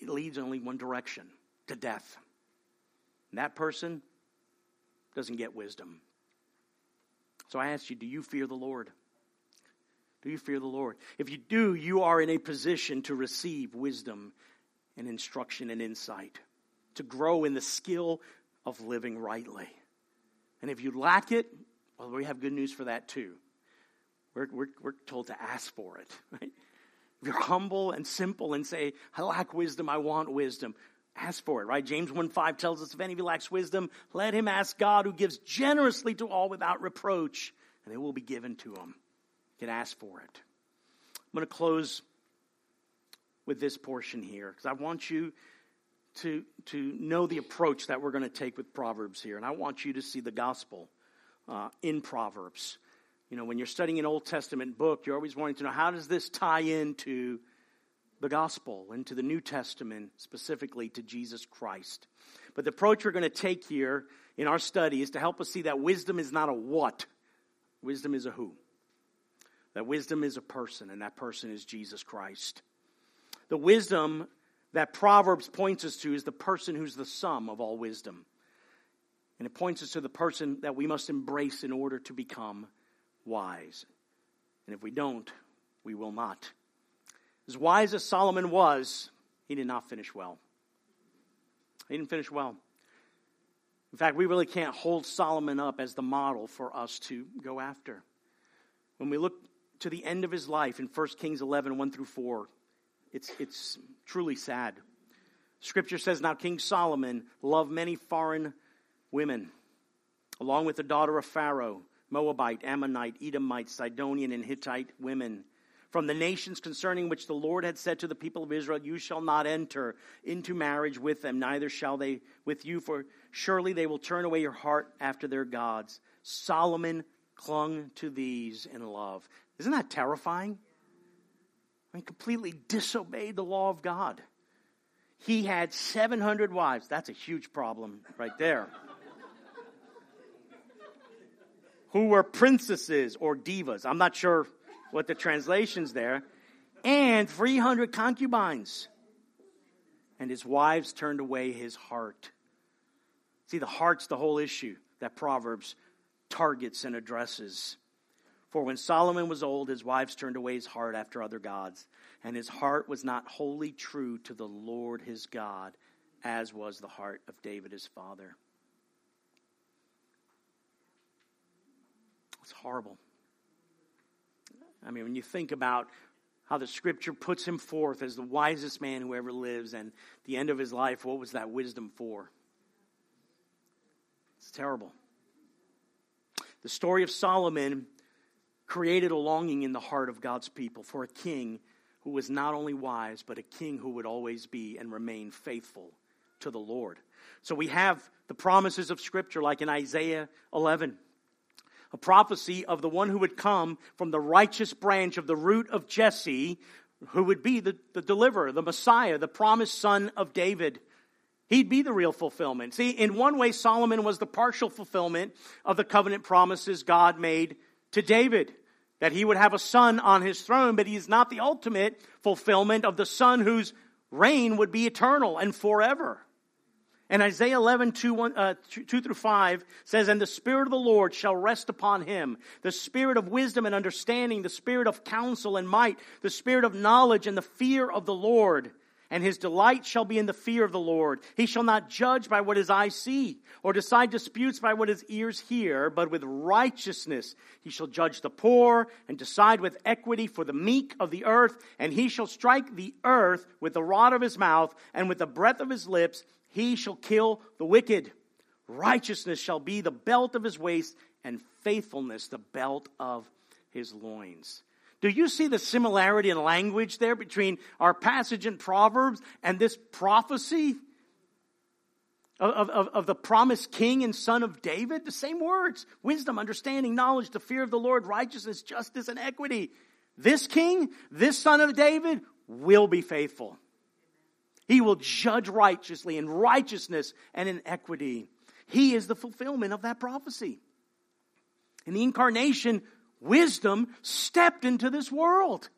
it leads only one direction, to death. And that person doesn't get wisdom. So I ask you, do you fear the Lord? Do you fear the Lord? If you do, you are in a position to receive wisdom and instruction and insight, to grow in the skill of living rightly. And if you lack it, well, we have good news for that too. We're told to ask for it, right? you're humble and simple and say, I lack wisdom, I want wisdom, ask for it, right? James 1:5 tells us, if any of you lacks wisdom, let him ask God, who gives generously to all without reproach, and it will be given to him. You can ask for it. I'm going to close with this portion here, because I want you to know the approach that we're going to take with Proverbs here, and I want you to see the gospel in Proverbs. You know, when you're studying an Old Testament book, you're always wanting to know, how does this tie into the gospel, into the New Testament, specifically to Jesus Christ? But the approach we're going to take here in our study is to help us see that wisdom is not a what. Wisdom is a who. That wisdom is a person, and that person is Jesus Christ. The wisdom that Proverbs points us to is the person who's the sum of all wisdom. And it points us to the person that we must embrace in order to become wise. And if we don't, we will not. As wise as Solomon was, he did not finish well. He didn't finish well. In fact, we really can't hold Solomon up as the model for us to go after. When we look to the end of his life in 1 Kings 11, 1 through 4, it's truly sad. Scripture says, now King Solomon loved many foreign women, along with the daughter of Pharaoh, Moabite, Ammonite, Edomite, Sidonian, and Hittite women, from the nations concerning which the Lord had said to the people of Israel, you shall not enter into marriage with them, neither shall they with you, for surely they will turn away your heart after their gods. Solomon clung to these in love. Isn't that terrifying? I mean, completely disobeyed the law of God. He had 700 wives. That's a huge problem right there. Who were princesses or divas. I'm not sure what the translation's there. And 300 concubines. And his wives turned away his heart. See, the heart's the whole issue that Proverbs targets and addresses. For when Solomon was old, his wives turned away his heart after other gods. And his heart was not wholly true to the Lord his God, as was the heart of David his father. It's horrible. I mean, when you think about how the scripture puts him forth as the wisest man who ever lives, and at the end of his life, what was that wisdom for? It's terrible. The story of Solomon created a longing in the heart of God's people for a king who was not only wise, but a king who would always be and remain faithful to the Lord. So we have the promises of scripture, like in Isaiah 11. A prophecy of the one who would come from the righteous branch of the root of Jesse, who would be the deliverer, the Messiah, the promised son of David. He'd be the real fulfillment. See, in one way, Solomon was the partial fulfillment of the covenant promises God made to David, that he would have a son on his throne, but he's not the ultimate fulfillment of the son whose reign would be eternal and forever. And Isaiah 11, 2 through 5 says, and the Spirit of the Lord shall rest upon him, the Spirit of wisdom and understanding, the Spirit of counsel and might, the Spirit of knowledge and the fear of the Lord. And his delight shall be in the fear of the Lord. He shall not judge by what his eyes see, or decide disputes by what his ears hear, but with righteousness he shall judge the poor, and decide with equity for the meek of the earth. And he shall strike the earth with the rod of his mouth, and with the breath of his lips he shall kill the wicked. Righteousness shall be the belt of his waist, and faithfulness the belt of his loins. Do you see the similarity in language there between our passage in Proverbs and this prophecy of the promised king and son of David? The same words. Wisdom, understanding, knowledge, the fear of the Lord, righteousness, justice, and equity. This king, this son of David, will be faithful. He will judge righteously in righteousness and in equity. He is the fulfillment of that prophecy. In the incarnation, wisdom stepped into this world.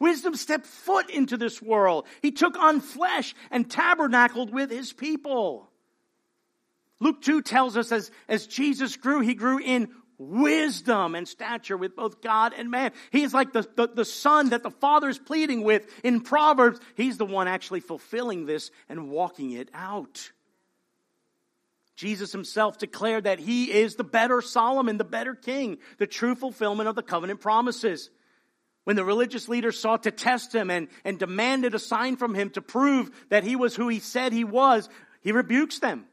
Wisdom stepped foot into this world. He took on flesh and tabernacled with his people. Luke 2 tells us as Jesus grew, he grew in wisdom and stature with both God and man. He is like the son that the Father is pleading with in Proverbs. He's the one actually fulfilling this and walking it out. Jesus himself declared that he is the better Solomon, the better king, the true fulfillment of the covenant promises. when the religious leaders sought to test him and demanded a sign from him to prove that he was who he said he was, he rebukes them.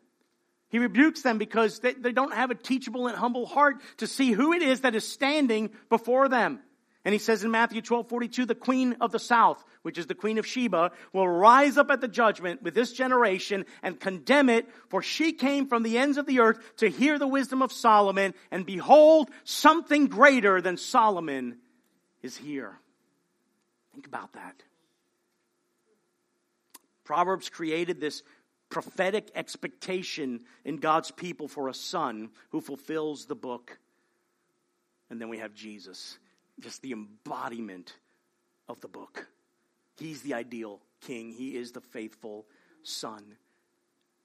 He rebukes them because they don't have a teachable and humble heart to see who it is that is standing before them. And he says in Matthew 12:42, the queen of the south, which is the queen of Sheba, will rise up at the judgment with this generation and condemn it, for she came from the ends of the earth to hear the wisdom of Solomon, and behold, something greater than Solomon is here. Think about that. Proverbs created this prophetic expectation in God's people for a son who fulfills the book. And then we have Jesus, just the embodiment of the book. He's the ideal king. He is the faithful son.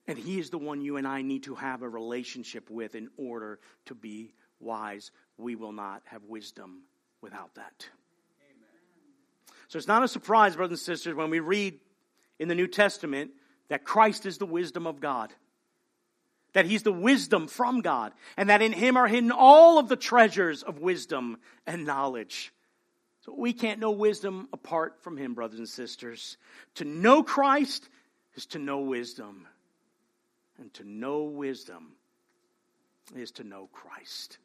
And he is the one you and I need to have a relationship with in order to be wise. We will not have wisdom without that. Amen. So it's not a surprise, brothers and sisters, when we read in the New Testament that Christ is the wisdom of God, that he's the wisdom from God, and that in him are hidden all of the treasures of wisdom and knowledge. So we can't know wisdom apart from him, brothers and sisters. To know Christ is to know wisdom. And to know wisdom is to know Christ.